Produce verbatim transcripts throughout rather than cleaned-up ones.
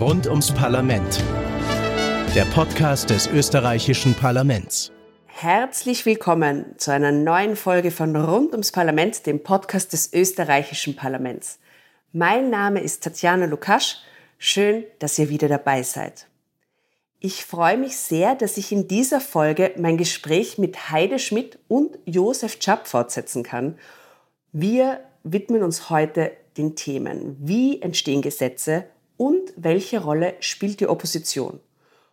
Rund ums Parlament. Der Podcast des österreichischen Parlaments. Herzlich willkommen zu einer neuen Folge von Rund ums Parlament, dem Podcast des österreichischen Parlaments. Mein Name ist Tatjana Lukáš. Schön, dass ihr wieder dabei seid. Ich freue mich sehr, dass ich in dieser Folge mein Gespräch mit Heide Schmidt und Josef Cap fortsetzen kann. Wir widmen uns heute den Themen: Wie entstehen Gesetze und welche Rolle spielt die Opposition?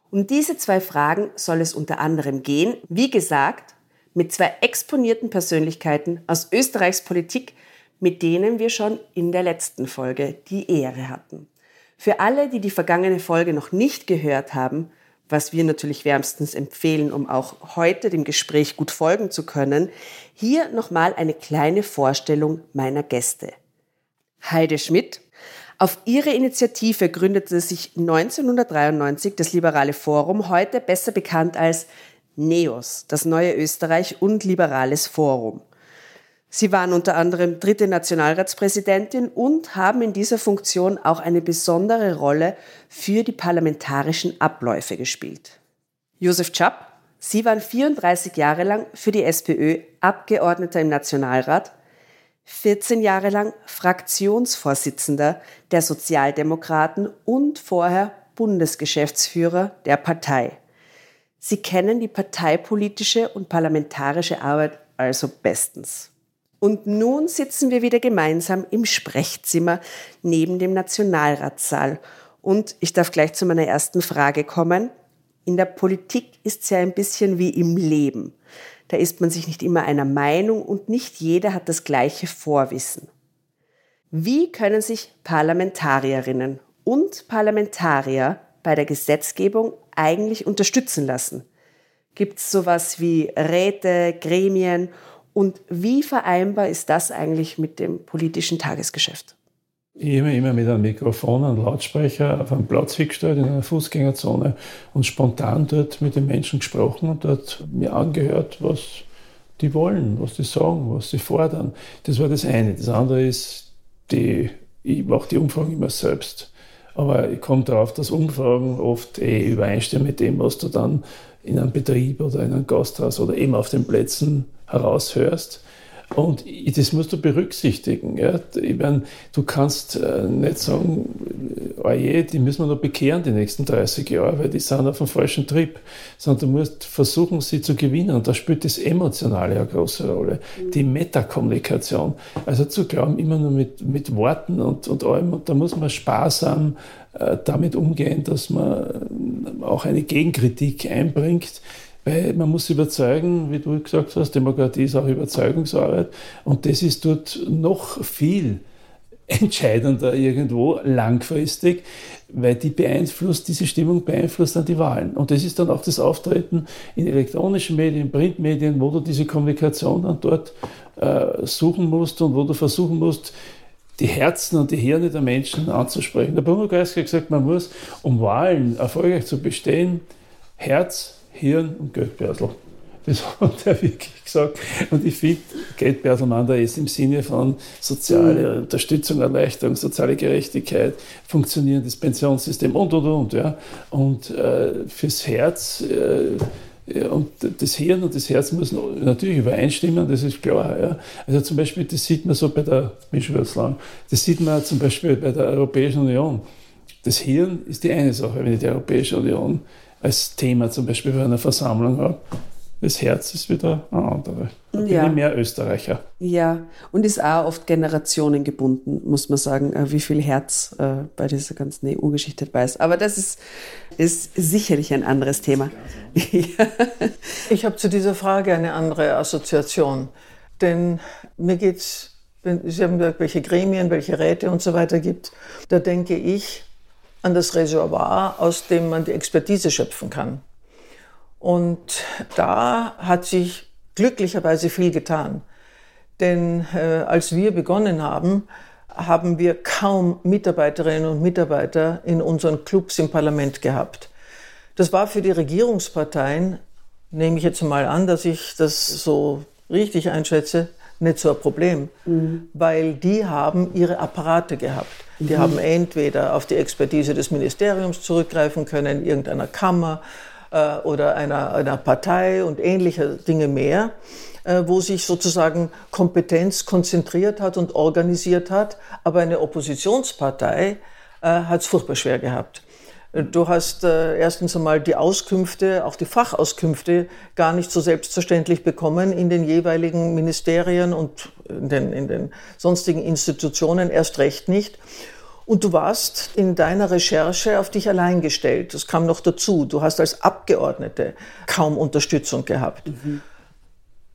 Um diese zwei Fragen soll es unter anderem gehen, wie gesagt, mit zwei exponierten Persönlichkeiten aus Österreichs Politik, mit denen wir schon in der letzten Folge die Ehre hatten. Für alle, die die vergangene Folge noch nicht gehört haben, was wir natürlich wärmstens empfehlen, um auch heute dem Gespräch gut folgen zu können, hier nochmal eine kleine Vorstellung meiner Gäste. Heide Schmidt. Auf ihre Initiative gründete sich neunzehnhundertdreiundneunzig das Liberale Forum, heute besser bekannt als NEOS, das neue Österreich und Liberales Forum. Sie waren unter anderem dritte Nationalratspräsidentin und haben in dieser Funktion auch eine besondere Rolle für die parlamentarischen Abläufe gespielt. Josef Cap, Sie waren vierunddreißig Jahre lang für die SPÖ Abgeordneter im Nationalrat, vierzehn Jahre lang Fraktionsvorsitzender der Sozialdemokraten und vorher Bundesgeschäftsführer der Partei. Sie kennen die parteipolitische und parlamentarische Arbeit also bestens. Und nun sitzen wir wieder gemeinsam im Sprechzimmer neben dem Nationalratssaal. Und ich darf gleich zu meiner ersten Frage kommen. In der Politik ist es ja ein bisschen wie im Leben. Da ist man sich nicht immer einer Meinung und nicht jeder hat das gleiche Vorwissen. Wie können sich Parlamentarierinnen und Parlamentarier bei der Gesetzgebung eigentlich unterstützen lassen? Gibt es sowas wie Räte, Gremien? Und wie vereinbar ist das eigentlich mit dem politischen Tagesgeschäft? Ich habe mich immer mit einem Mikrofon, einem Lautsprecher auf einen Platz hingestellt in einer Fußgängerzone und spontan dort mit den Menschen gesprochen und dort mir angehört, was die wollen, was die sagen, was sie fordern. Das war das eine. Das andere ist, die, ich mache die Umfragen immer selbst. Aber ich komme darauf, dass Umfragen oft eh übereinstimmen mit dem, was du dann in einem Betrieb oder in einem Gasthaus oder eben auf den Plätzen heraushörst. Und das musst du berücksichtigen. Ja? Ich meine, du kannst nicht sagen, oh je, die müssen wir noch bekehren die nächsten dreißig Jahre, weil die sind auf dem falschen Trip. Sondern du musst versuchen, sie zu gewinnen. Und da spielt das Emotionale eine große Rolle. Die Metakommunikation. Also zu glauben, immer nur mit, mit Worten und, und allem. Und da muss man sparsam äh, damit umgehen, dass man auch eine Gegenkritik einbringt. Weil man muss überzeugen, wie du gesagt hast, Demokratie ist auch Überzeugungsarbeit. Und das ist dort noch viel entscheidender irgendwo langfristig, weil die beeinflusst, diese Stimmung beeinflusst dann die Wahlen. Und das ist dann auch das Auftreten in elektronischen Medien, Printmedien, wo du diese Kommunikation dann dort äh, suchen musst und wo du versuchen musst, die Herzen und die Hirne der Menschen anzusprechen. Der Bruno Kreisky hat gesagt, man muss, um Wahlen erfolgreich zu bestehen, Herz, Hirn und Geldbeutel. Das hat er wirklich gesagt. Und ich finde, Geldbeutelmandat ist im Sinne von soziale Unterstützung, Erleichterung, soziale Gerechtigkeit, funktionierendes Pensionssystem und, und, und. Ja. Und äh, fürs Herz, äh, und das Hirn und das Herz müssen natürlich übereinstimmen, das ist klar. Ja. Also zum Beispiel, das sieht man so bei der, mich schon lang, das sieht man zum Beispiel bei der Europäischen Union. Das Hirn ist die eine Sache, wenn ich die Europäische Union als Thema zum Beispiel bei einer Versammlung habe. Das Herz ist wieder ein anderes. Da ja. bin ich mehr Österreicher. Ja, und ist auch oft generationengebunden, muss man sagen, wie viel Herz äh, bei dieser ganzen E U-Geschichte dabei ist. Aber das ist, ist sicherlich ein anderes Thema. Ja. Ich habe zu dieser Frage eine andere Assoziation. Denn mir geht es, Sie haben gesagt, welche Gremien, welche Räte und so weiter gibt. Da denke ich an das Reservoir, aus dem man die Expertise schöpfen kann. Und da hat sich glücklicherweise viel getan. Denn äh, als wir begonnen haben, haben wir kaum Mitarbeiterinnen und Mitarbeiter in unseren Clubs im Parlament gehabt. Das war für die Regierungsparteien, nehme ich jetzt mal an, dass ich das so richtig einschätze, nicht so ein Problem, mhm. weil die haben ihre Apparate gehabt. Die mhm. haben entweder auf die Expertise des Ministeriums zurückgreifen können, irgendeiner Kammer äh, oder einer, einer Partei und ähnliche Dinge mehr, äh, wo sich sozusagen Kompetenz konzentriert hat und organisiert hat. Aber eine Oppositionspartei äh, hat es furchtbar schwer gehabt. Du hast äh, erstens einmal die Auskünfte, auch die Fachauskünfte, gar nicht so selbstverständlich bekommen in den jeweiligen Ministerien und in den, in den sonstigen Institutionen, erst recht nicht. Und du warst in deiner Recherche auf dich allein gestellt. Das kam noch dazu. Du hast als Abgeordnete kaum Unterstützung gehabt. Mhm.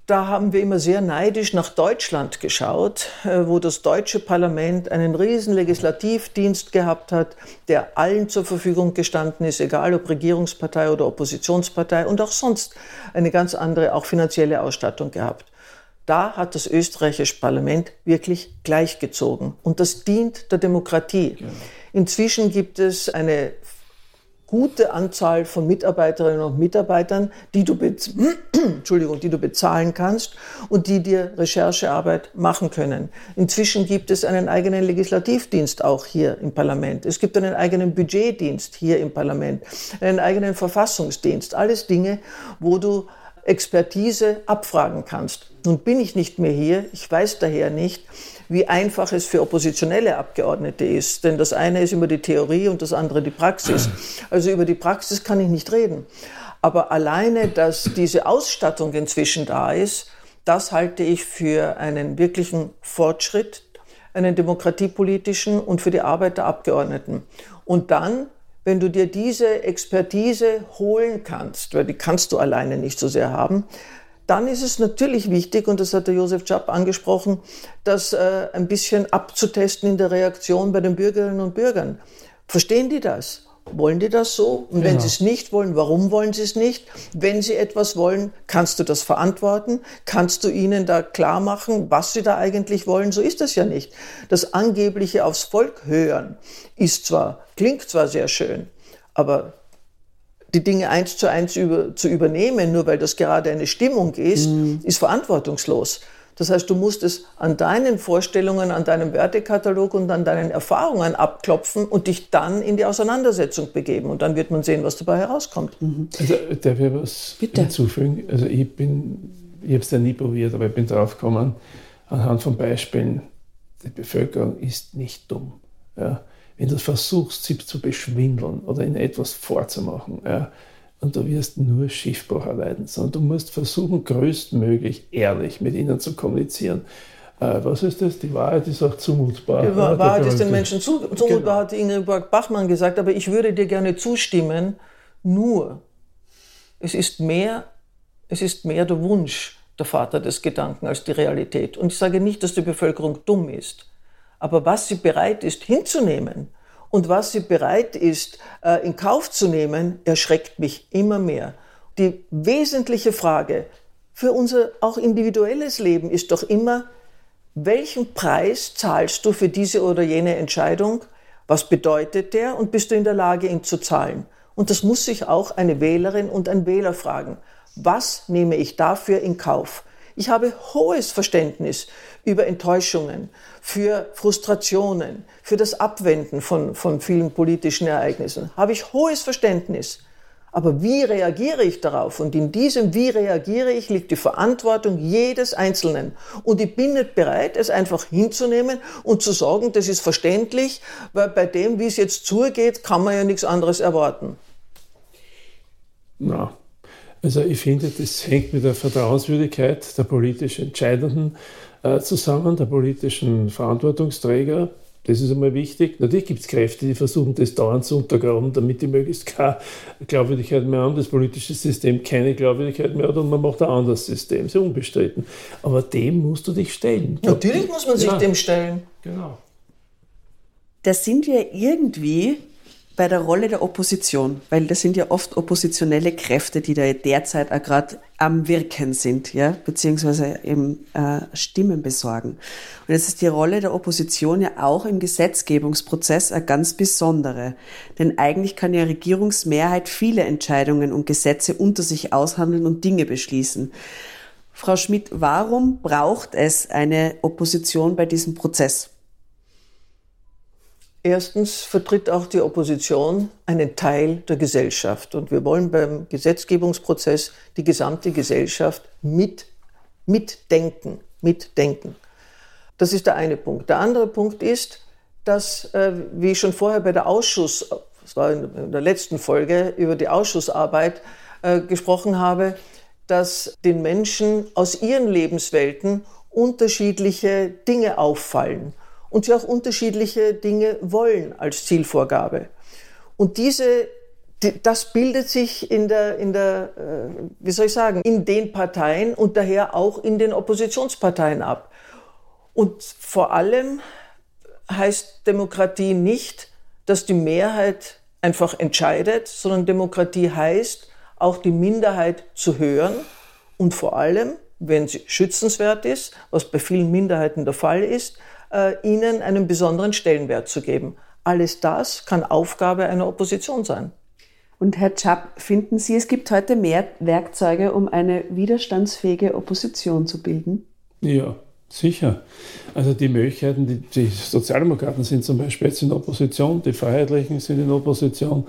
Da haben wir immer sehr neidisch nach Deutschland geschaut, wo das deutsche Parlament einen riesen Legislativdienst gehabt hat, der allen zur Verfügung gestanden ist, egal ob Regierungspartei oder Oppositionspartei, und auch sonst eine ganz andere, auch finanzielle Ausstattung gehabt. Da hat das österreichische Parlament wirklich gleichgezogen. Und das dient der Demokratie. Inzwischen gibt es eine gute Anzahl von Mitarbeiterinnen und Mitarbeitern, die du, be- Entschuldigung, die du bezahlen kannst und die dir Recherchearbeit machen können. Inzwischen gibt es einen eigenen Legislativdienst auch hier im Parlament. Es gibt einen eigenen Budgetdienst hier im Parlament, einen eigenen Verfassungsdienst. Alles Dinge, wo du Expertise abfragen kannst. Nun bin ich nicht mehr hier, ich weiß daher nicht, wie einfach es für oppositionelle Abgeordnete ist. Denn das eine ist immer die Theorie und das andere die Praxis. Also über die Praxis kann ich nicht reden. Aber alleine, dass diese Ausstattung inzwischen da ist, das halte ich für einen wirklichen Fortschritt, einen demokratiepolitischen und für die Arbeit der Abgeordneten. Und dann, wenn du dir diese Expertise holen kannst, weil die kannst du alleine nicht so sehr haben, dann ist es natürlich wichtig, und das hat der Josef Cap angesprochen, das äh, ein bisschen abzutesten in der Reaktion bei den Bürgerinnen und Bürgern. Verstehen die das? Wollen die das so? Und wenn ja. sie es nicht wollen, warum wollen sie es nicht? Wenn sie etwas wollen, kannst du das verantworten? Kannst du ihnen da klar machen, was sie da eigentlich wollen? So ist das ja nicht. Das angebliche aufs Volk hören ist zwar, klingt zwar sehr schön, aber die Dinge eins zu eins über, zu übernehmen, nur weil das gerade eine Stimmung ist, mhm. ist verantwortungslos. Das heißt, du musst es an deinen Vorstellungen, an deinem Wertekatalog und an deinen Erfahrungen abklopfen und dich dann in die Auseinandersetzung begeben. Und dann wird man sehen, was dabei herauskommt. Mhm. Also, darf ich was Bitte. hinzufügen? Also ich bin, ich habe es ja nie probiert, aber ich bin drauf gekommen, anhand von Beispielen, die Bevölkerung ist nicht dumm. Ja. Wenn du versuchst, sie zu beschwindeln oder ihnen etwas vorzumachen, ja, und du wirst nur Schiffbruch erleiden, sondern du musst versuchen, größtmöglich ehrlich mit ihnen zu kommunizieren. Äh, was ist das? Die Wahrheit ist auch zumutbar. Die Wahrheit, Wahrheit ist den Menschen zu, zumutbar, genau. Hat Ingeborg Bachmann gesagt, aber ich würde dir gerne zustimmen, nur es ist mehr, es ist mehr der Wunsch, der Vater des Gedanken, als die Realität. Und ich sage nicht, dass die Bevölkerung dumm ist. Aber was sie bereit ist hinzunehmen und was sie bereit ist in Kauf zu nehmen, erschreckt mich immer mehr. Die wesentliche Frage für unser auch individuelles Leben ist doch immer, welchen Preis zahlst du für diese oder jene Entscheidung? Was bedeutet der und bist du in der Lage, ihn zu zahlen? Und das muss sich auch eine Wählerin und ein Wähler fragen. Was nehme ich dafür in Kauf? Ich habe hohes Verständnis über Enttäuschungen, für Frustrationen, für das Abwenden von, von vielen politischen Ereignissen. Habe ich hohes Verständnis. Aber wie reagiere ich darauf? Und in diesem Wie reagiere ich liegt die Verantwortung jedes Einzelnen. Und ich bin nicht bereit, es einfach hinzunehmen und zu sagen, das ist verständlich, weil bei dem, wie es jetzt zugeht, kann man ja nichts anderes erwarten. Na. Also ich finde, das hängt mit der Vertrauenswürdigkeit der politisch Entscheidenden äh, zusammen, der politischen Verantwortungsträger. Das ist einmal wichtig. Natürlich gibt es Kräfte, die versuchen, das dauernd zu untergraben, damit die möglichst keine Glaubwürdigkeit mehr haben, das politische System keine Glaubwürdigkeit mehr hat und man macht ein anderes System, ist ja unbestritten. Aber dem musst du dich stellen. Natürlich muss man sich ja. dem stellen. Genau. Da sind wir irgendwie bei der Rolle der Opposition, weil das sind ja oft oppositionelle Kräfte, die da derzeit auch gerade am Wirken sind, ja, beziehungsweise eben äh, Stimmen besorgen. Und jetzt ist die Rolle der Opposition ja auch im Gesetzgebungsprozess eine ganz besondere. Denn eigentlich kann ja Regierungsmehrheit viele Entscheidungen und Gesetze unter sich aushandeln und Dinge beschließen. Frau Schmidt, warum braucht es eine Opposition bei diesem Prozess? Erstens vertritt auch die Opposition einen Teil der Gesellschaft. Und wir wollen beim Gesetzgebungsprozess die gesamte Gesellschaft mit, mitdenken, mitdenken. Das ist der eine Punkt. Der andere Punkt ist, dass, wie schon vorher bei der Ausschuss, das war in der letzten Folge, über die Ausschussarbeit gesprochen habe, dass den Menschen aus ihren Lebenswelten unterschiedliche Dinge auffallen. Und sie auch unterschiedliche Dinge wollen als Zielvorgabe. Und diese, das bildet sich in der, in der, wie soll ich sagen, in den Parteien und daher auch in den Oppositionsparteien ab. Und vor allem heißt Demokratie nicht, dass die Mehrheit einfach entscheidet, sondern Demokratie heißt, auch die Minderheit zu hören und vor allem, wenn sie schützenswert ist, was bei vielen Minderheiten der Fall ist, ihnen einen besonderen Stellenwert zu geben. Alles das kann Aufgabe einer Opposition sein. Und Herr Cap, finden Sie, es gibt heute mehr Werkzeuge, um eine widerstandsfähige Opposition zu bilden? Ja, sicher. Also die Möglichkeiten, die, die Sozialdemokraten sind zum Beispiel jetzt in Opposition, die Freiheitlichen sind in Opposition.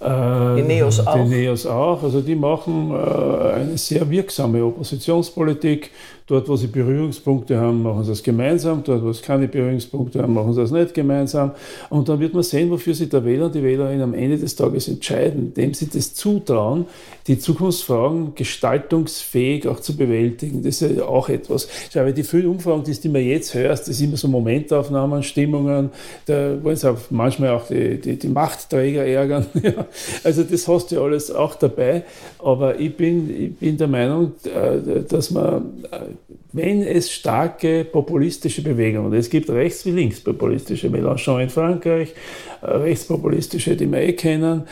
Die NEOS auch. Die NEOS auch. Also die machen eine sehr wirksame Oppositionspolitik. Dort, wo sie Berührungspunkte haben, machen sie das gemeinsam. Dort, wo es keine Berührungspunkte haben, machen sie das nicht gemeinsam. Und dann wird man sehen, wofür sich der Wähler und die Wählerin am Ende des Tages entscheiden, indem sie das zutrauen, die Zukunftsfragen gestaltungsfähig auch zu bewältigen. Das ist ja auch etwas. Schau, weil die vielen Umfragen, die du mir jetzt hörst, das sind immer so Momentaufnahmen, Stimmungen, da wollen sie auch manchmal auch die, die, die Machtträger ärgern. Also das hast du alles auch dabei, aber ich bin, ich bin der Meinung, dass man, wenn es starke populistische Bewegungen, es gibt rechts- wie linkspopulistische, Mélenchon in Frankreich, rechtspopulistische, die wir eh kennen,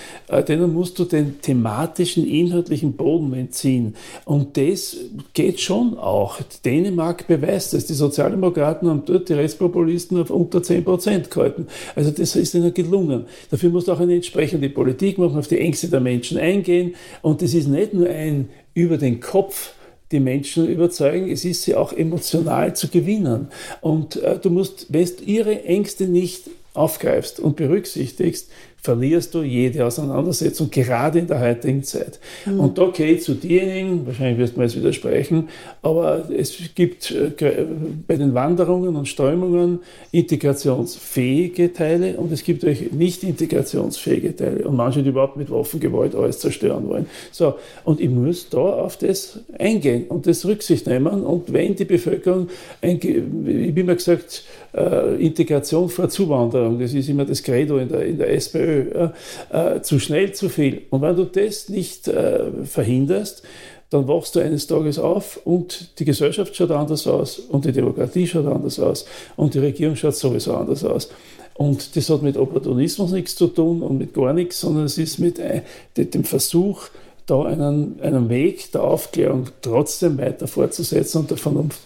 denen musst du den thematischen, inhaltlichen Boden entziehen. Und das geht schon auch. Dänemark beweist das. Die Sozialdemokraten haben dort die Rechtspopulisten auf unter zehn Prozent gehalten. Also das ist ihnen gelungen. Dafür musst du auch eine entsprechende Politik machen, auf die Ängste der Menschen eingehen. Und das ist nicht nur ein über den Kopf die Menschen überzeugen, es ist sie auch emotional zu gewinnen. Und äh, du musst, wenn du ihre Ängste nicht aufgreifst und berücksichtigst, verlierst du jede Auseinandersetzung, gerade in der heutigen Zeit. Mhm. Und da gehe ich zu diejenigen, wahrscheinlich wirst du mir jetzt widersprechen, aber es gibt bei den Wanderungen und Strömungen integrationsfähige Teile und es gibt euch nicht integrationsfähige Teile und manche, die überhaupt mit Waffengewalt alles zerstören wollen. So, und ich muss da auf das eingehen und das Rücksicht nehmen und wenn die Bevölkerung, ein, wie immer gesagt, Integration vor Zuwanderung, das ist immer das Credo in der, in der S P Ö, Äh, zu schnell, zu viel. Und wenn du das nicht äh, verhinderst, dann wachst du eines Tages auf und die Gesellschaft schaut anders aus und die Demokratie schaut anders aus und die Regierung schaut sowieso anders aus. Und das hat mit Opportunismus nichts zu tun und mit gar nichts, sondern es ist mit äh, dem Versuch, da einen, einen Weg der Aufklärung trotzdem weiter fortzusetzen und der Vernunft.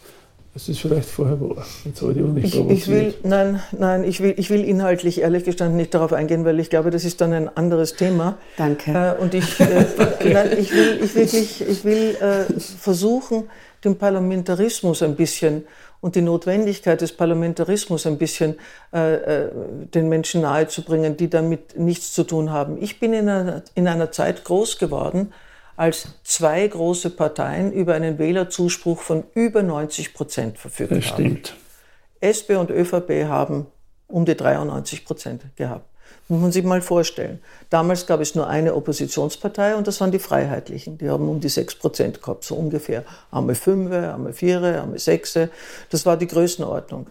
Das ist vielleicht vorher wahr. Jetzt habe ich aber nicht ich, provoziert. Ich will, nein, nein, ich will, ich will inhaltlich ehrlich gestanden nicht darauf eingehen, weil ich glaube, das ist dann ein anderes Thema. Danke. Äh, und ich, äh, Danke. Nein, ich will, ich wirklich, ich will äh, versuchen, den Parlamentarismus ein bisschen und die Notwendigkeit des Parlamentarismus ein bisschen äh, den Menschen nahezubringen, die damit nichts zu tun haben. Ich bin in einer, in einer Zeit groß geworden, als zwei große Parteien über einen Wählerzuspruch von über neunzig Prozent verfügt haben. Das stimmt. S P und Ö V P haben um die dreiundneunzig Prozent gehabt. Muss man sich mal vorstellen. Damals gab es nur eine Oppositionspartei und das waren die Freiheitlichen. Die haben um die sechs Prozent gehabt, so ungefähr. Einmal Fünfe, einmal Viere, einmal Sechse. Das war die Größenordnung.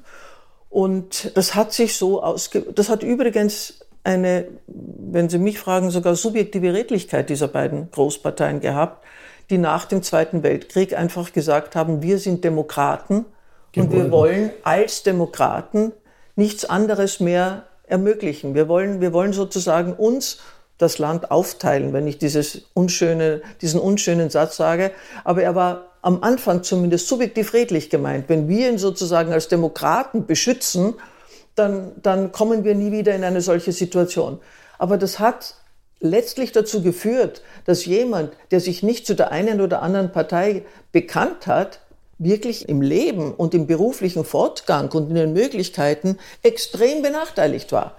Und das hat sich so ausge... Das hat übrigens eine, wenn Sie mich fragen, sogar subjektive Redlichkeit dieser beiden Großparteien gehabt, die nach dem Zweiten Weltkrieg einfach gesagt haben, wir sind Demokraten geworden. Und wir wollen als Demokraten nichts anderes mehr ermöglichen. Wir wollen, wir wollen sozusagen uns das Land aufteilen, wenn ich dieses unschöne, diesen unschönen Satz sage. Aber er war am Anfang zumindest subjektiv redlich gemeint. Wenn wir ihn sozusagen als Demokraten beschützen, Dann, dann kommen wir nie wieder in eine solche Situation. Aber das hat letztlich dazu geführt, dass jemand, der sich nicht zu der einen oder anderen Partei bekannt hat, wirklich im Leben und im beruflichen Fortgang und in den Möglichkeiten extrem benachteiligt war.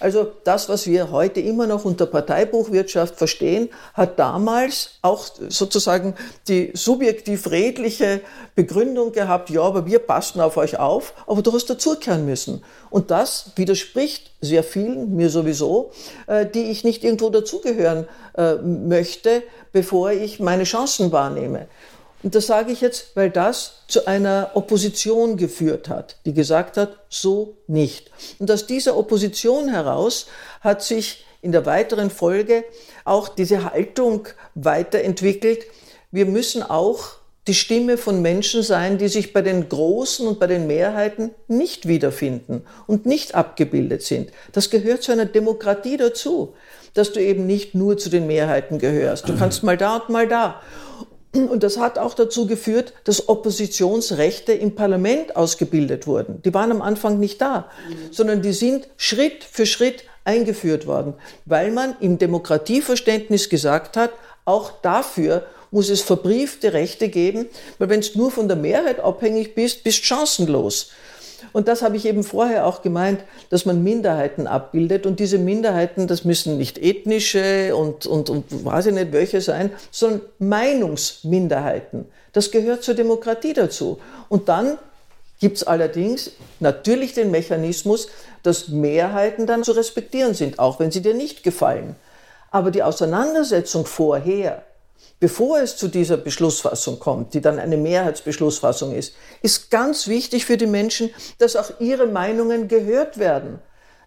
Also das, was wir heute immer noch unter Parteibuchwirtschaft verstehen, hat damals auch sozusagen die subjektiv redliche Begründung gehabt, ja, aber wir passen auf euch auf, aber du hast dazukehren müssen. Und das widerspricht sehr vielen, mir sowieso, die ich nicht irgendwo dazugehören möchte, bevor ich meine Chancen wahrnehme. Und das sage ich jetzt, weil das zu einer Opposition geführt hat, die gesagt hat, so nicht. Und aus dieser Opposition heraus hat sich in der weiteren Folge auch diese Haltung weiterentwickelt. Wir müssen auch die Stimme von Menschen sein, die sich bei den Großen und bei den Mehrheiten nicht wiederfinden und nicht abgebildet sind. Das gehört zu einer Demokratie dazu, dass du eben nicht nur zu den Mehrheiten gehörst. Du kannst mal da und mal da. Und das hat auch dazu geführt, dass Oppositionsrechte im Parlament ausgebildet wurden. Die waren am Anfang nicht da, mhm. sondern die sind Schritt für Schritt eingeführt worden, weil man im Demokratieverständnis gesagt hat, auch dafür muss es verbriefte Rechte geben, weil wenn du nur von der Mehrheit abhängig bist, bist du chancenlos. Und das habe ich eben vorher auch gemeint, dass man Minderheiten abbildet. Und diese Minderheiten, das müssen nicht ethnische und, und, und weiß ich nicht welche sein, sondern Meinungsminderheiten. Das gehört zur Demokratie dazu. Und dann gibt es allerdings natürlich den Mechanismus, dass Mehrheiten dann zu respektieren sind, auch wenn sie dir nicht gefallen. Aber die Auseinandersetzung vorher, bevor es zu dieser Beschlussfassung kommt, die dann eine Mehrheitsbeschlussfassung ist, ist ganz wichtig für die Menschen, dass auch ihre Meinungen gehört werden,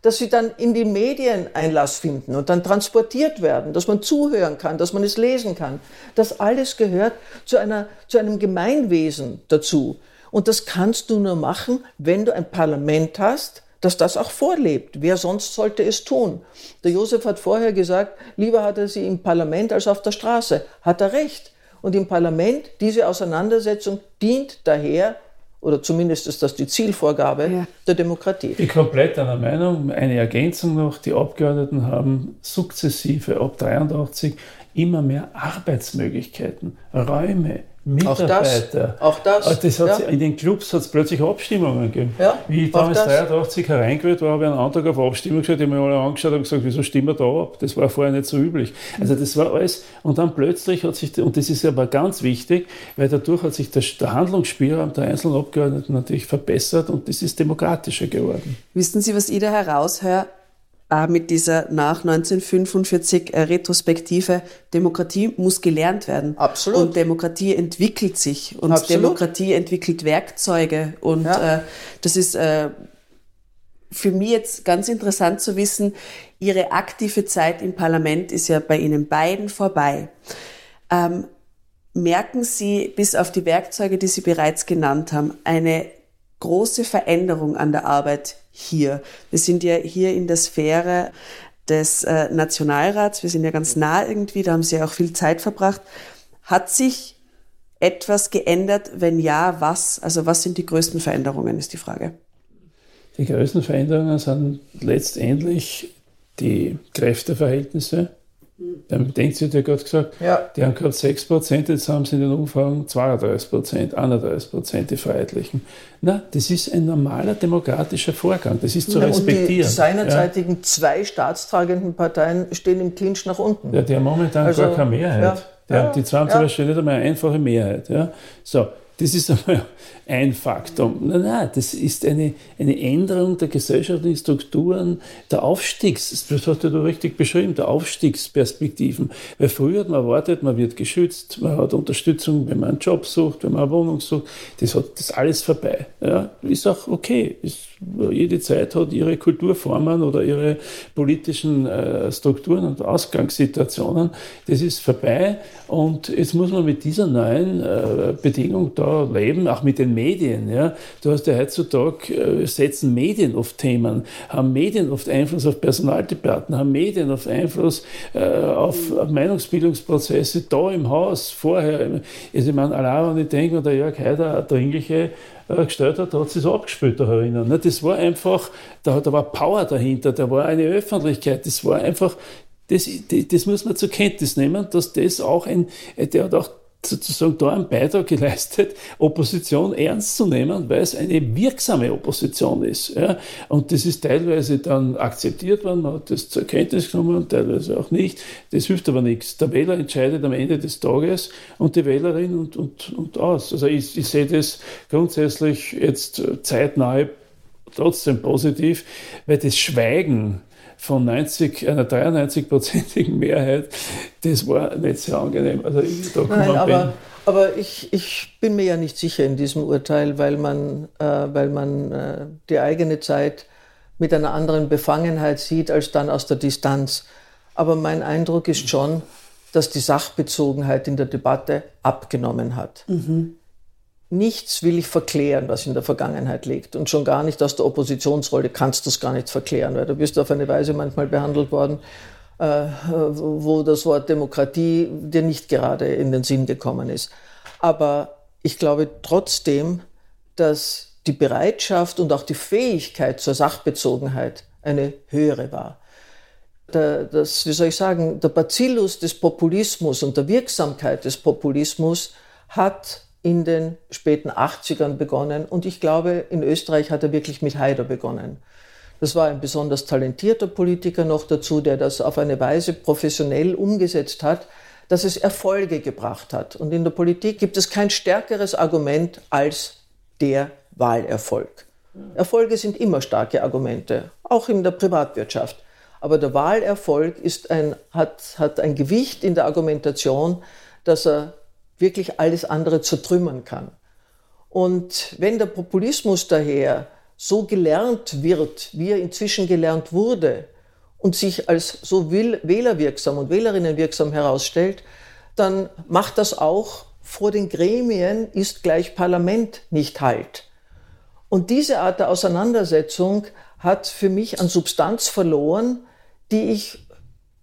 dass sie dann in die Medien Einlass finden und dann transportiert werden, dass man zuhören kann, dass man es lesen kann. Das alles gehört zu einer, zu einem Gemeinwesen dazu. Und das kannst du nur machen, wenn du ein Parlament hast, dass das auch vorlebt. Wer sonst sollte es tun? Der Josef hat vorher gesagt, lieber hat er sie im Parlament als auf der Straße. Hat er recht. Und im Parlament, diese Auseinandersetzung dient daher, oder zumindest ist das die Zielvorgabe ja. der Demokratie. Ich bin komplett einer Meinung, eine Ergänzung noch, die Abgeordneten haben sukzessive ab neunzehnhundertdreiundachtzig immer mehr Arbeitsmöglichkeiten, Räume, Mitarbeiter. Auch das. Auch das. Das hat's, ja. In den Clubs hat es plötzlich Abstimmungen gegeben. Ja, wie ich damals neunzehnhundertdreiundachtzig hereingewählt war, habe ich einen Antrag auf Abstimmung geschaut, die haben mir alle angeschaut und gesagt, wieso stimmen wir da ab? Das war vorher nicht so üblich. Also das war alles. Und dann plötzlich hat sich, und das ist aber ganz wichtig, weil dadurch hat sich der, der Handlungsspielraum der einzelnen Abgeordneten natürlich verbessert und das ist demokratischer geworden. Wissen Sie, was ich da heraushöre? Auch mit dieser nach neunzehnhundertfünfundvierzig Retrospektive, Demokratie muss gelernt werden. Absolut. Und Demokratie entwickelt sich. Und Absolut. Demokratie entwickelt Werkzeuge. Und ja. äh, das ist äh, für mich jetzt ganz interessant zu wissen, Ihre aktive Zeit im Parlament ist ja bei Ihnen beiden vorbei. Ähm, merken Sie, bis auf die Werkzeuge, die Sie bereits genannt haben, eine große Veränderung an der Arbeit hier? Wir sind ja hier in der Sphäre des äh, Nationalrats, wir sind ja ganz nah irgendwie, da haben Sie ja auch viel Zeit verbracht. Hat sich etwas geändert? Wenn ja, was? Also was sind die größten Veränderungen, ist die Frage. Die größten Veränderungen sind letztendlich die Kräfteverhältnisse. Dann denkt sich, der hat ja gerade gesagt, ja. die haben gehabt sechs Prozent, jetzt haben sie in den Umfragen zweiunddreißig Prozent, einunddreißig Prozent, die Freiheitlichen. Na, das ist ein normaler demokratischer Vorgang, das ist zu ja, respektieren. Und die seinerzeitigen ja. zwei staatstragenden Parteien stehen im Clinch nach unten. Ja, die haben momentan also, gar keine Mehrheit. Ja, die, haben, ja, die zwei haben ja. zum Beispiel nicht einmal eine einfache Mehrheit. Ja. So, das ist einmal ein Faktum. Nein, nein, das ist eine, eine Änderung der gesellschaftlichen Strukturen, der Aufstiegs, das hast du richtig beschrieben, der Aufstiegsperspektiven. Weil früher hat man erwartet, man wird geschützt, man hat Unterstützung, wenn man einen Job sucht, wenn man eine Wohnung sucht, das hat das alles vorbei. Ja, ist auch okay. Ist, jede Zeit hat ihre Kulturformen oder ihre politischen äh, Strukturen und Ausgangssituationen. Das ist vorbei und jetzt muss man mit dieser neuen äh, Bedingung da leben, auch mit den Medien. Ja. Du hast ja heutzutage, äh, setzen Medien auf Themen, haben Medien oft Einfluss auf Personaldebatten, haben Medien oft Einfluss äh, auf, auf Meinungsbildungsprozesse da im Haus, vorher. Also ich meine, allein wenn ich denke, wenn der Jörg Haider eine dringliche äh, gestellt hat, da hat es sich so abgespielt da herinnen. Das war einfach, da, da war Power dahinter, da war eine Öffentlichkeit, das war einfach das, das muss man zur Kenntnis nehmen, dass das auch ein, der hat auch sozusagen da einen Beitrag geleistet, Opposition ernst zu nehmen, weil es eine wirksame Opposition ist. Ja. Und das ist teilweise dann akzeptiert worden, man hat das zur Kenntnis genommen, teilweise auch nicht. Das hilft aber nichts. Der Wähler entscheidet am Ende des Tages und die Wählerin und, und, und aus. Also ich, ich sehe das grundsätzlich jetzt zeitnahe trotzdem positiv, weil das Schweigen von neunzig, einer dreiundneunzig-prozentigen Mehrheit, das war nicht sehr angenehm. Also ich, da Nein, aber, aber ich, ich bin mir ja nicht sicher in diesem Urteil, weil man, äh, weil man äh, die eigene Zeit mit einer anderen Befangenheit sieht als dann aus der Distanz. Aber mein Eindruck ist schon, dass die Sachbezogenheit in der Debatte abgenommen hat. Mhm. Nichts will ich verklären, was in der Vergangenheit liegt. Und schon gar nicht aus der Oppositionsrolle kannst du es gar nicht verklären, weil du bist auf eine Weise manchmal behandelt worden, äh, wo das Wort Demokratie dir nicht gerade in den Sinn gekommen ist. Aber ich glaube trotzdem, dass die Bereitschaft und auch die Fähigkeit zur Sachbezogenheit eine höhere war. Der, das, wie soll ich sagen, der Bacillus des Populismus und der Wirksamkeit des Populismus hat in den späten achtzigern begonnen. Und ich glaube, in Österreich hat er wirklich mit Haider begonnen. Das war ein besonders talentierter Politiker noch dazu, der das auf eine Weise professionell umgesetzt hat, dass es Erfolge gebracht hat. Und in der Politik gibt es kein stärkeres Argument als der Wahlerfolg. Erfolge sind immer starke Argumente, auch in der Privatwirtschaft. Aber der Wahlerfolg ist ein, hat, hat ein Gewicht in der Argumentation, dass er wirklich alles andere zertrümmern kann. Und wenn der Populismus daher so gelernt wird, wie er inzwischen gelernt wurde und sich als so wählerwirksam und wählerinnenwirksam herausstellt, dann macht das auch vor den Gremien ist gleich Parlament nicht halt. Und diese Art der Auseinandersetzung hat für mich an Substanz verloren, die ich,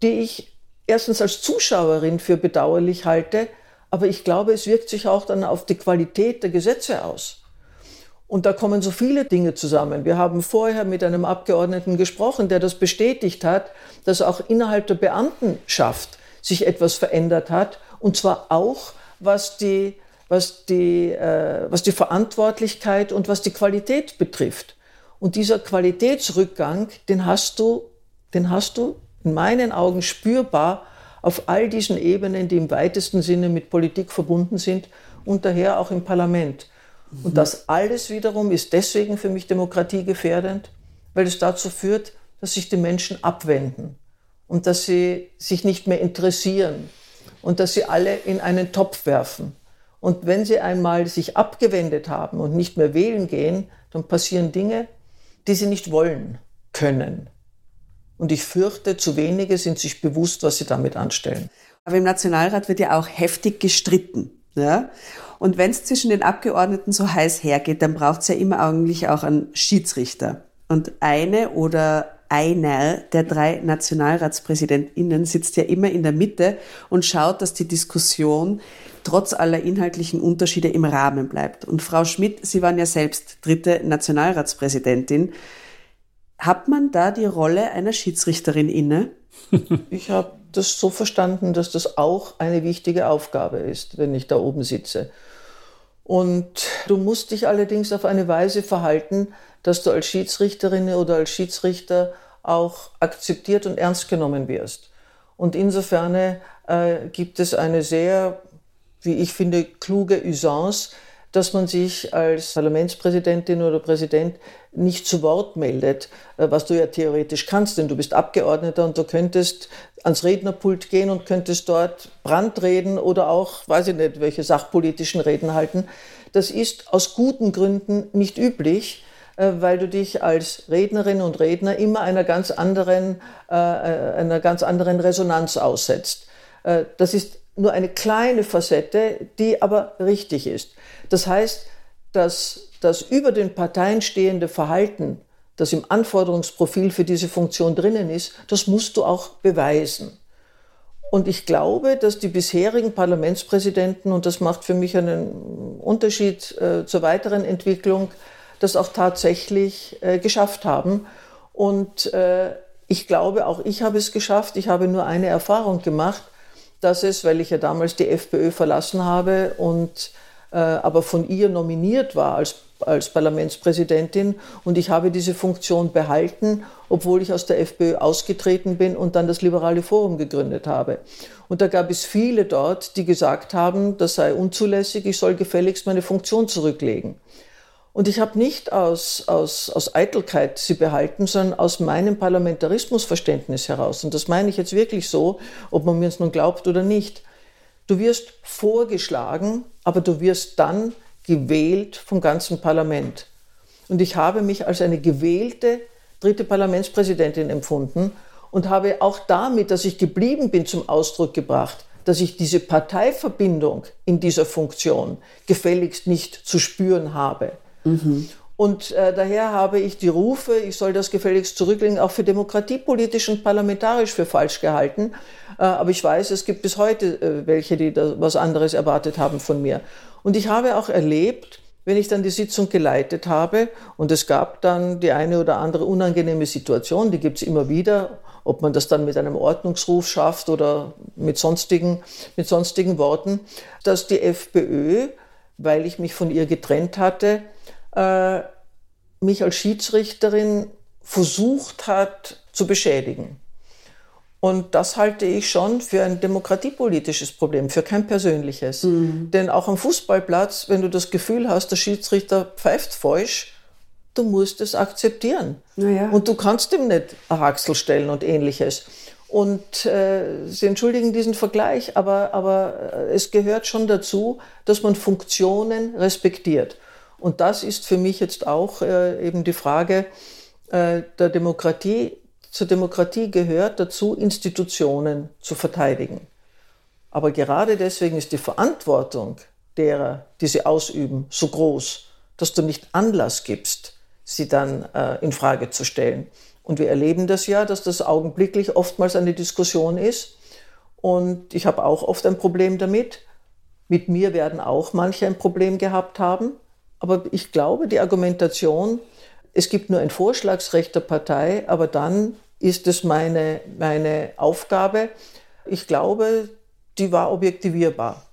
die ich erstens als Zuschauerin für bedauerlich halte, aber ich glaube, es wirkt sich auch dann auf die Qualität der Gesetze aus. Und da kommen so viele Dinge zusammen. Wir haben vorher mit einem Abgeordneten gesprochen, der das bestätigt hat, dass auch innerhalb der Beamtenschaft sich etwas verändert hat. Und zwar auch, was die, was die, äh, was die Verantwortlichkeit und was die Qualität betrifft. Und dieser Qualitätsrückgang, den hast du, den hast du in meinen Augen spürbar auf all diesen Ebenen, die im weitesten Sinne mit Politik verbunden sind und daher auch im Parlament. Und das alles wiederum ist deswegen für mich demokratiegefährdend, weil es dazu führt, dass sich die Menschen abwenden und dass sie sich nicht mehr interessieren und dass sie alle in einen Topf werfen. Und wenn sie einmal sich abgewendet haben und nicht mehr wählen gehen, dann passieren Dinge, die sie nicht wollen können. Und ich fürchte, zu wenige sind sich bewusst, was sie damit anstellen. Aber im Nationalrat wird ja auch heftig gestritten. Ja? Und wenn es zwischen den Abgeordneten so heiß hergeht, dann braucht es ja immer eigentlich auch einen Schiedsrichter. Und eine oder einer der drei NationalratspräsidentInnen sitzt ja immer in der Mitte und schaut, dass die Diskussion trotz aller inhaltlichen Unterschiede im Rahmen bleibt. Und Frau Schmidt, Sie waren ja selbst dritte Nationalratspräsidentin. Hat man da die Rolle einer Schiedsrichterin inne? Ich habe das so verstanden, dass das auch eine wichtige Aufgabe ist, wenn ich da oben sitze. Und du musst dich allerdings auf eine Weise verhalten, dass du als Schiedsrichterin oder als Schiedsrichter auch akzeptiert und ernst genommen wirst. Und insofern äh, gibt es eine sehr, wie ich finde, kluge Usance, dass man sich als Parlamentspräsidentin oder Präsident nicht zu Wort meldet, was du ja theoretisch kannst, denn du bist Abgeordneter und du könntest ans Rednerpult gehen und könntest dort Brandreden oder auch, weiß ich nicht, welche sachpolitischen Reden halten. Das ist aus guten Gründen nicht üblich, weil du dich als Rednerin und Redner immer einer ganz anderen, einer ganz anderen Resonanz aussetzt. Das ist nur eine kleine Facette, die aber richtig ist. Das heißt, dass das über den Parteien stehende Verhalten, das im Anforderungsprofil für diese Funktion drinnen ist, das musst du auch beweisen. Und ich glaube, dass die bisherigen Parlamentspräsidenten, und das macht für mich einen Unterschied äh, zur weiteren Entwicklung, das auch tatsächlich äh, geschafft haben. Und äh, Ich glaube, auch ich habe es geschafft. Ich habe nur eine Erfahrung gemacht, dass es, weil ich ja damals die FPÖ verlassen habe und äh, aber von ihr nominiert war als, als Parlamentspräsidentin, und ich habe diese Funktion behalten, obwohl ich aus der FPÖ ausgetreten bin und dann das Liberale Forum gegründet habe. Und da gab es viele dort, die gesagt haben, das sei unzulässig, ich soll gefälligst meine Funktion zurücklegen. Und ich habe nicht aus, aus, aus Eitelkeit sie behalten, sondern aus meinem Parlamentarismusverständnis heraus. Und das meine ich jetzt wirklich so, ob man mir es nun glaubt oder nicht. Du wirst vorgeschlagen, aber du wirst dann gewählt vom ganzen Parlament. Und ich habe mich als eine gewählte dritte Parlamentspräsidentin empfunden und habe auch damit, dass ich geblieben bin, zum Ausdruck gebracht, dass ich diese Parteiverbindung in dieser Funktion gefälligst nicht zu spüren habe. Mhm. Und äh, daher habe ich die Rufe, ich soll das gefälligst zurücklegen, auch für demokratiepolitisch und parlamentarisch für falsch gehalten. Äh, aber ich weiß, es gibt bis heute äh, welche, die da was anderes erwartet haben von mir. Und ich habe auch erlebt, wenn ich dann die Sitzung geleitet habe, und es gab dann die eine oder andere unangenehme Situation, die gibt es immer wieder, ob man das dann mit einem Ordnungsruf schafft oder mit sonstigen, mit sonstigen Worten, dass die FPÖ, weil ich mich von ihr getrennt hatte, mich als Schiedsrichterin versucht hat zu beschädigen. Und das halte ich schon für ein demokratiepolitisches Problem, für kein persönliches. Mhm. Denn auch am Fußballplatz, wenn du das Gefühl hast, der Schiedsrichter pfeift falsch, du musst es akzeptieren. Naja. Und du kannst ihm nicht eine Haxel stellen und Ähnliches. Und äh, Sie entschuldigen diesen Vergleich, aber, aber es gehört schon dazu, dass man Funktionen respektiert. Und das ist für mich jetzt auch äh, eben die Frage äh, der Demokratie. Zur Demokratie gehört dazu, Institutionen zu verteidigen. Aber gerade deswegen ist die Verantwortung derer, die sie ausüben, so groß, dass du nicht Anlass gibst, sie dann äh, in Frage zu stellen. Und wir erleben das ja, dass das augenblicklich oftmals eine Diskussion ist. Und ich habe auch oft ein Problem damit. Mit mir werden auch manche ein Problem gehabt haben. Aber ich glaube, die Argumentation, es gibt nur ein Vorschlagsrecht der Partei, aber dann ist es meine, meine Aufgabe, ich glaube, die war objektivierbar.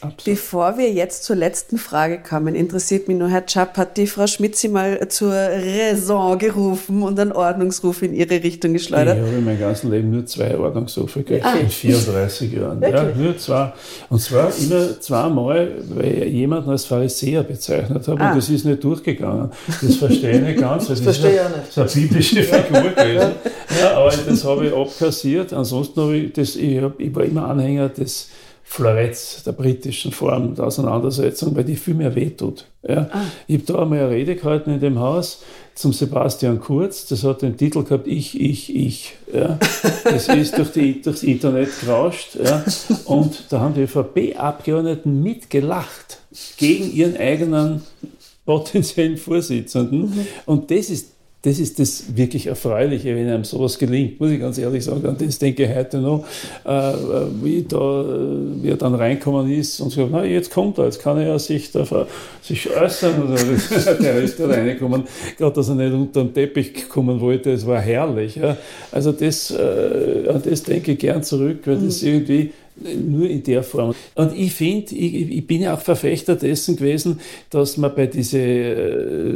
Absolut. Bevor wir jetzt zur letzten Frage kommen, interessiert mich nur, Herr Cap, hat die Frau Schmidt Sie mal zur Raison gerufen und einen Ordnungsruf in Ihre Richtung geschleudert? Ich habe in meinem ganzen Leben nur zwei Ordnungsrufe gekriegt, ah. in vierunddreißig Jahren. Ja, nur zwei. Und zwar immer zweimal, weil ich jemanden als Pharisäer bezeichnet habe, ah. und das ist nicht durchgegangen. Das verstehe ich nicht ganz, weil das, das ist eine, eine biblische Figur gewesen. Ja, aber das habe ich abkassiert. Ansonsten habe ich das, ich, hab, ich war immer Anhänger des Florets, der britischen Form der Auseinandersetzung, weil die viel mehr wehtut. Ja. Ah. Ich habe da einmal eine Rede gehalten in dem Haus zum Sebastian Kurz, das hat den Titel gehabt, ich, ich, ich. Ja. Das ist durch die, durchs Internet gerauscht. Ja. Und da haben die ÖVP-Abgeordneten mitgelacht gegen ihren eigenen potenziellen Vorsitzenden. Mhm. Und das ist Das ist das wirklich Erfreuliche, wenn einem sowas gelingt, muss ich ganz ehrlich sagen. An das denke ich heute noch, äh, wie, da, wie er dann reinkommen ist und sagt, na, jetzt kommt er, jetzt kann er ja sich, darf er sich äußern. Oder der ist da reingekommen, gerade dass er nicht unter den Teppich kommen wollte, es war herrlich. Ja. Also das, äh, an das denke ich gern zurück, weil das irgendwie nur in der Form. Und ich finde, ich, ich bin ja auch Verfechter dessen gewesen, dass man bei diese äh,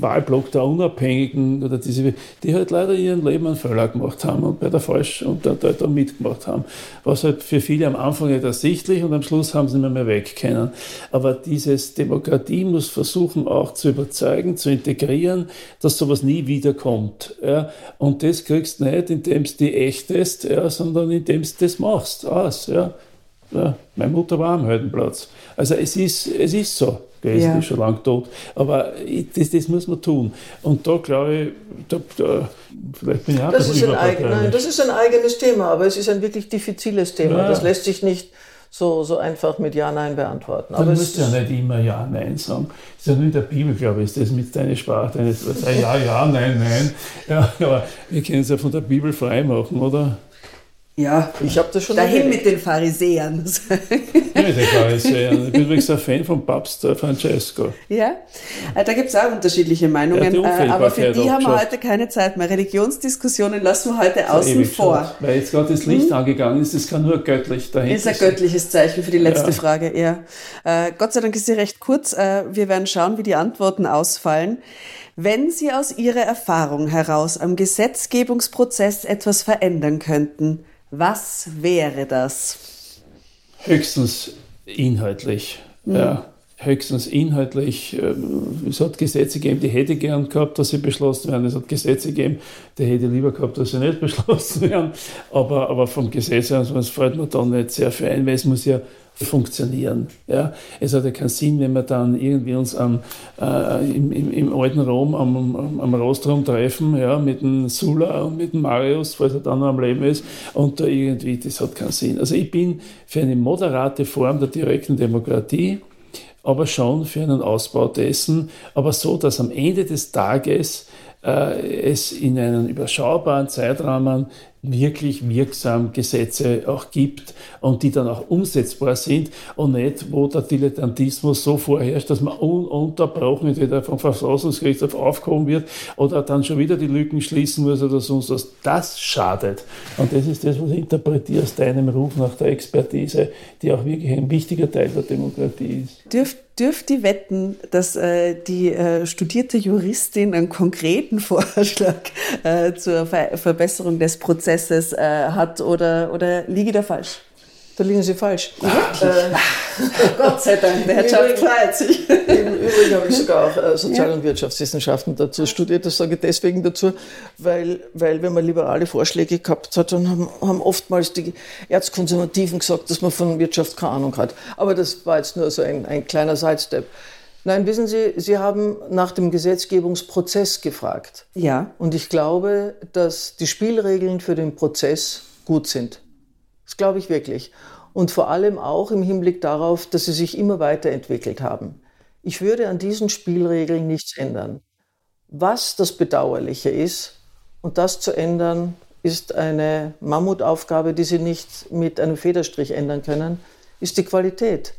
Wahlblock der Unabhängigen oder diese, die halt leider ihren Leben einen Fehler gemacht haben und bei der Falsch und da, da, da mitgemacht haben. Was halt für viele am Anfang nicht ersichtlich und am Schluss haben sie nicht mehr weg können. Aber dieses Demokratie muss versuchen auch zu überzeugen, zu integrieren, dass sowas nie wiederkommt. Ja? Und das kriegst du nicht, indem du die ächtest, ja, sondern indem du das machst. Aus. Ja, ja, meine Mutter war am Heidenplatz. Also es ist, es ist so gewesen, ja. Ist schon lange tot. Aber das, das muss man tun. Und da glaube ich, da, da, vielleicht bin ich auch das, ist ein eigen, nein, das ist ein eigenes Thema, aber es ist ein wirklich diffiziles Thema. Ja. Das lässt sich nicht so, so einfach mit Ja, Nein beantworten. Aber du musst ja nicht immer Ja, Nein sagen. Das ist ja nur in der Bibel, glaube ich, ist das mit deiner Sprache. Deine, ja, ja, nein, nein. Ja, aber wir können es ja von der Bibel freimachen, oder? Ja, ich habe das schon dahin erledigt. Mit den Pharisäern. Ja, mit den Pharisäern. Ich bin übrigens ein Fan von Papst Franziskus. Ja, da gibt es auch unterschiedliche Meinungen, ja, aber für die haben wir heute keine Zeit mehr. Religionsdiskussionen lassen wir heute außen vor. Schon. Weil jetzt gerade das Licht hm? angegangen ist, das kann nur göttlich dahinter ist sein. Ist ein göttliches Zeichen für die letzte ja. Frage, ja. Äh, Gott sei Dank ist sie recht kurz. Äh, wir werden schauen, wie die Antworten ausfallen. Wenn Sie aus Ihrer Erfahrung heraus am Gesetzgebungsprozess etwas verändern könnten, was wäre das? Höchstens inhaltlich. Mhm. Ja, höchstens inhaltlich. Es hat Gesetze gegeben, die hätte gern gehabt, dass sie beschlossen werden. Es hat Gesetze gegeben, die hätte lieber gehabt, dass sie nicht beschlossen werden. Aber, aber vom Gesetz her, das fällt mir dann nicht sehr viel ein, weil es muss ja funktionieren. Ja. Es hat ja keinen Sinn, wenn wir dann irgendwie uns am, äh, im, im, im alten Rom am, am, am Rostrum treffen, ja, mit dem Sula und mit dem Marius, falls er dann noch am Leben ist, und da irgendwie, das hat keinen Sinn. Also ich bin für eine moderate Form der direkten Demokratie, aber schon für einen Ausbau dessen, aber so, dass am Ende des Tages äh, es in einem überschaubaren Zeitrahmen wirklich wirksam Gesetze auch gibt und die dann auch umsetzbar sind und nicht, wo der Dilettantismus so vorherrscht, dass man ununterbrochen entweder vom Verfassungsgerichtshof aufgehoben wird oder dann schon wieder die Lücken schließen muss oder sonst was. Das schadet. Und das ist das, was ich interpretiere aus deinem Ruf nach der Expertise, die auch wirklich ein wichtiger Teil der Demokratie ist. Dürft Dürft ihr wetten, dass äh, die äh, studierte Juristin einen konkreten Vorschlag äh, zur Ver- Verbesserung des Prozesses äh, hat oder, oder liege ich da falsch? Da liegen Sie falsch. Ach, äh, Gott sei Dank, der Herr Schaff freut sich. Im Übrigen habe ich sogar auch äh, Sozial- und Wirtschaftswissenschaften dazu studiert. Das sage ich deswegen dazu, weil, weil wenn man liberale Vorschläge gehabt hat, dann haben, haben oftmals die Erzkonservativen gesagt, dass man von Wirtschaft keine Ahnung hat. Aber das war jetzt nur so ein, ein kleiner Sidestep. Nein, wissen Sie, Sie haben nach dem Gesetzgebungsprozess gefragt. Ja. Und ich glaube, dass die Spielregeln für den Prozess gut sind. Das glaube ich wirklich. Und vor allem auch im Hinblick darauf, dass sie sich immer weiterentwickelt haben. Ich würde an diesen Spielregeln nichts ändern. Was das Bedauerliche ist, und das zu ändern, ist eine Mammutaufgabe, die Sie nicht mit einem Federstrich ändern können, ist die Qualität.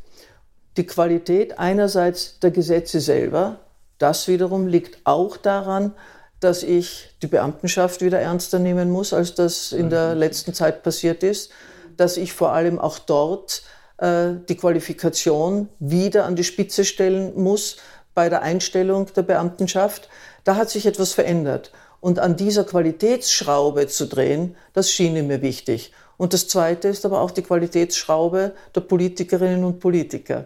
Die Qualität einerseits der Gesetze selber, das wiederum liegt auch daran, dass ich die Beamtenschaft wieder ernster nehmen muss, als das in der letzten Zeit passiert ist, dass ich vor allem auch dort äh, die Qualifikation wieder an die Spitze stellen muss bei der Einstellung der Beamtenschaft. Da hat sich etwas verändert. Und an dieser Qualitätsschraube zu drehen, das schien mir wichtig. Und das Zweite ist aber auch die Qualitätsschraube der Politikerinnen und Politiker.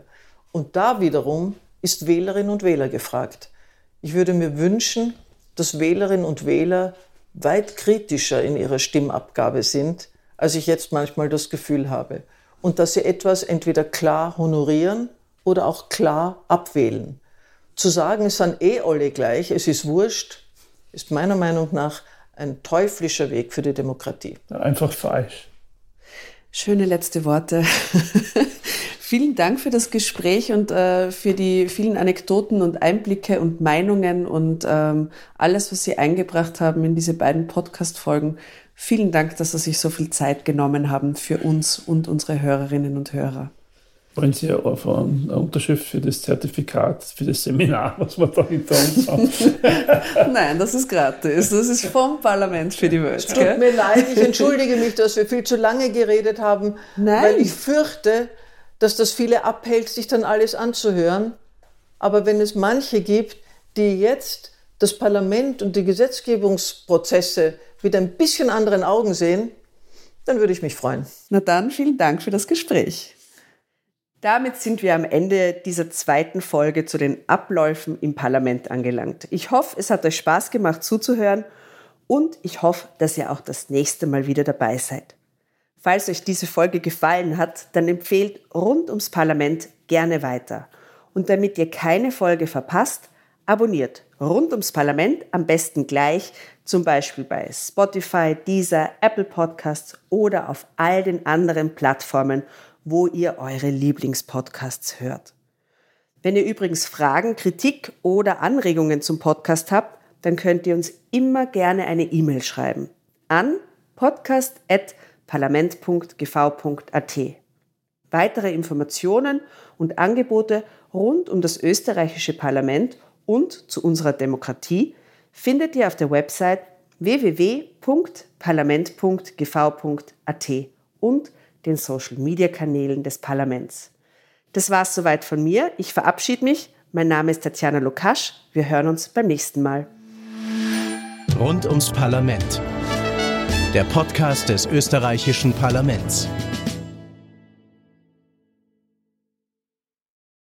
Und da wiederum ist Wählerinnen und Wähler gefragt. Ich würde mir wünschen, dass Wählerinnen und Wähler weit kritischer in ihrer Stimmabgabe sind, als ich jetzt manchmal das Gefühl habe. Und dass sie etwas entweder klar honorieren oder auch klar abwählen. Zu sagen, es sind eh alle gleich, es ist wurscht, ist meiner Meinung nach ein teuflischer Weg für die Demokratie. Einfach falsch. Schöne letzte Worte. Vielen Dank für das Gespräch und äh, für die vielen Anekdoten und Einblicke und Meinungen und ähm, alles, was Sie eingebracht haben in diese beiden Podcast-Folgen. Vielen Dank, dass Sie sich so viel Zeit genommen haben für uns und unsere Hörerinnen und Hörer. Wollen Sie auf eine Unterschrift für das Zertifikat, für das Seminar, was wir da hinter uns haben? Nein, das ist gratis. Das ist vom Parlament für die Welt. Tut mir leid, ich entschuldige mich, dass wir viel zu lange geredet haben, Nein. weil ich fürchte, dass das viele abhält, sich dann alles anzuhören. Aber wenn es manche gibt, die jetzt das Parlament und die Gesetzgebungsprozesse mit ein bisschen anderen Augen sehen, dann würde ich mich freuen. Na dann, vielen Dank für das Gespräch. Damit sind wir am Ende dieser zweiten Folge zu den Abläufen im Parlament angelangt. Ich hoffe, es hat euch Spaß gemacht zuzuhören und ich hoffe, dass ihr auch das nächste Mal wieder dabei seid. Falls euch diese Folge gefallen hat, dann empfehlt rund ums Parlament gerne weiter. Und damit ihr keine Folge verpasst, abonniert rund ums Parlament am besten gleich, zum Beispiel bei Spotify, Deezer, Apple Podcasts oder auf all den anderen Plattformen, wo ihr eure Lieblingspodcasts hört. Wenn ihr übrigens Fragen, Kritik oder Anregungen zum Podcast habt, dann könnt ihr uns immer gerne eine E-Mail schreiben an podcast at parlament punkt g v punkt a t. Weitere Informationen und Angebote rund um das österreichische Parlament und zu unserer Demokratie findet ihr auf der Website w w w punkt parlament punkt g v punkt a t und den Social-Media-Kanälen des Parlaments. Das war's soweit von mir. Ich verabschiede mich. Mein Name ist Tatjana Lukáš. Wir hören uns beim nächsten Mal. Rund ums Parlament. Der Podcast des österreichischen Parlaments.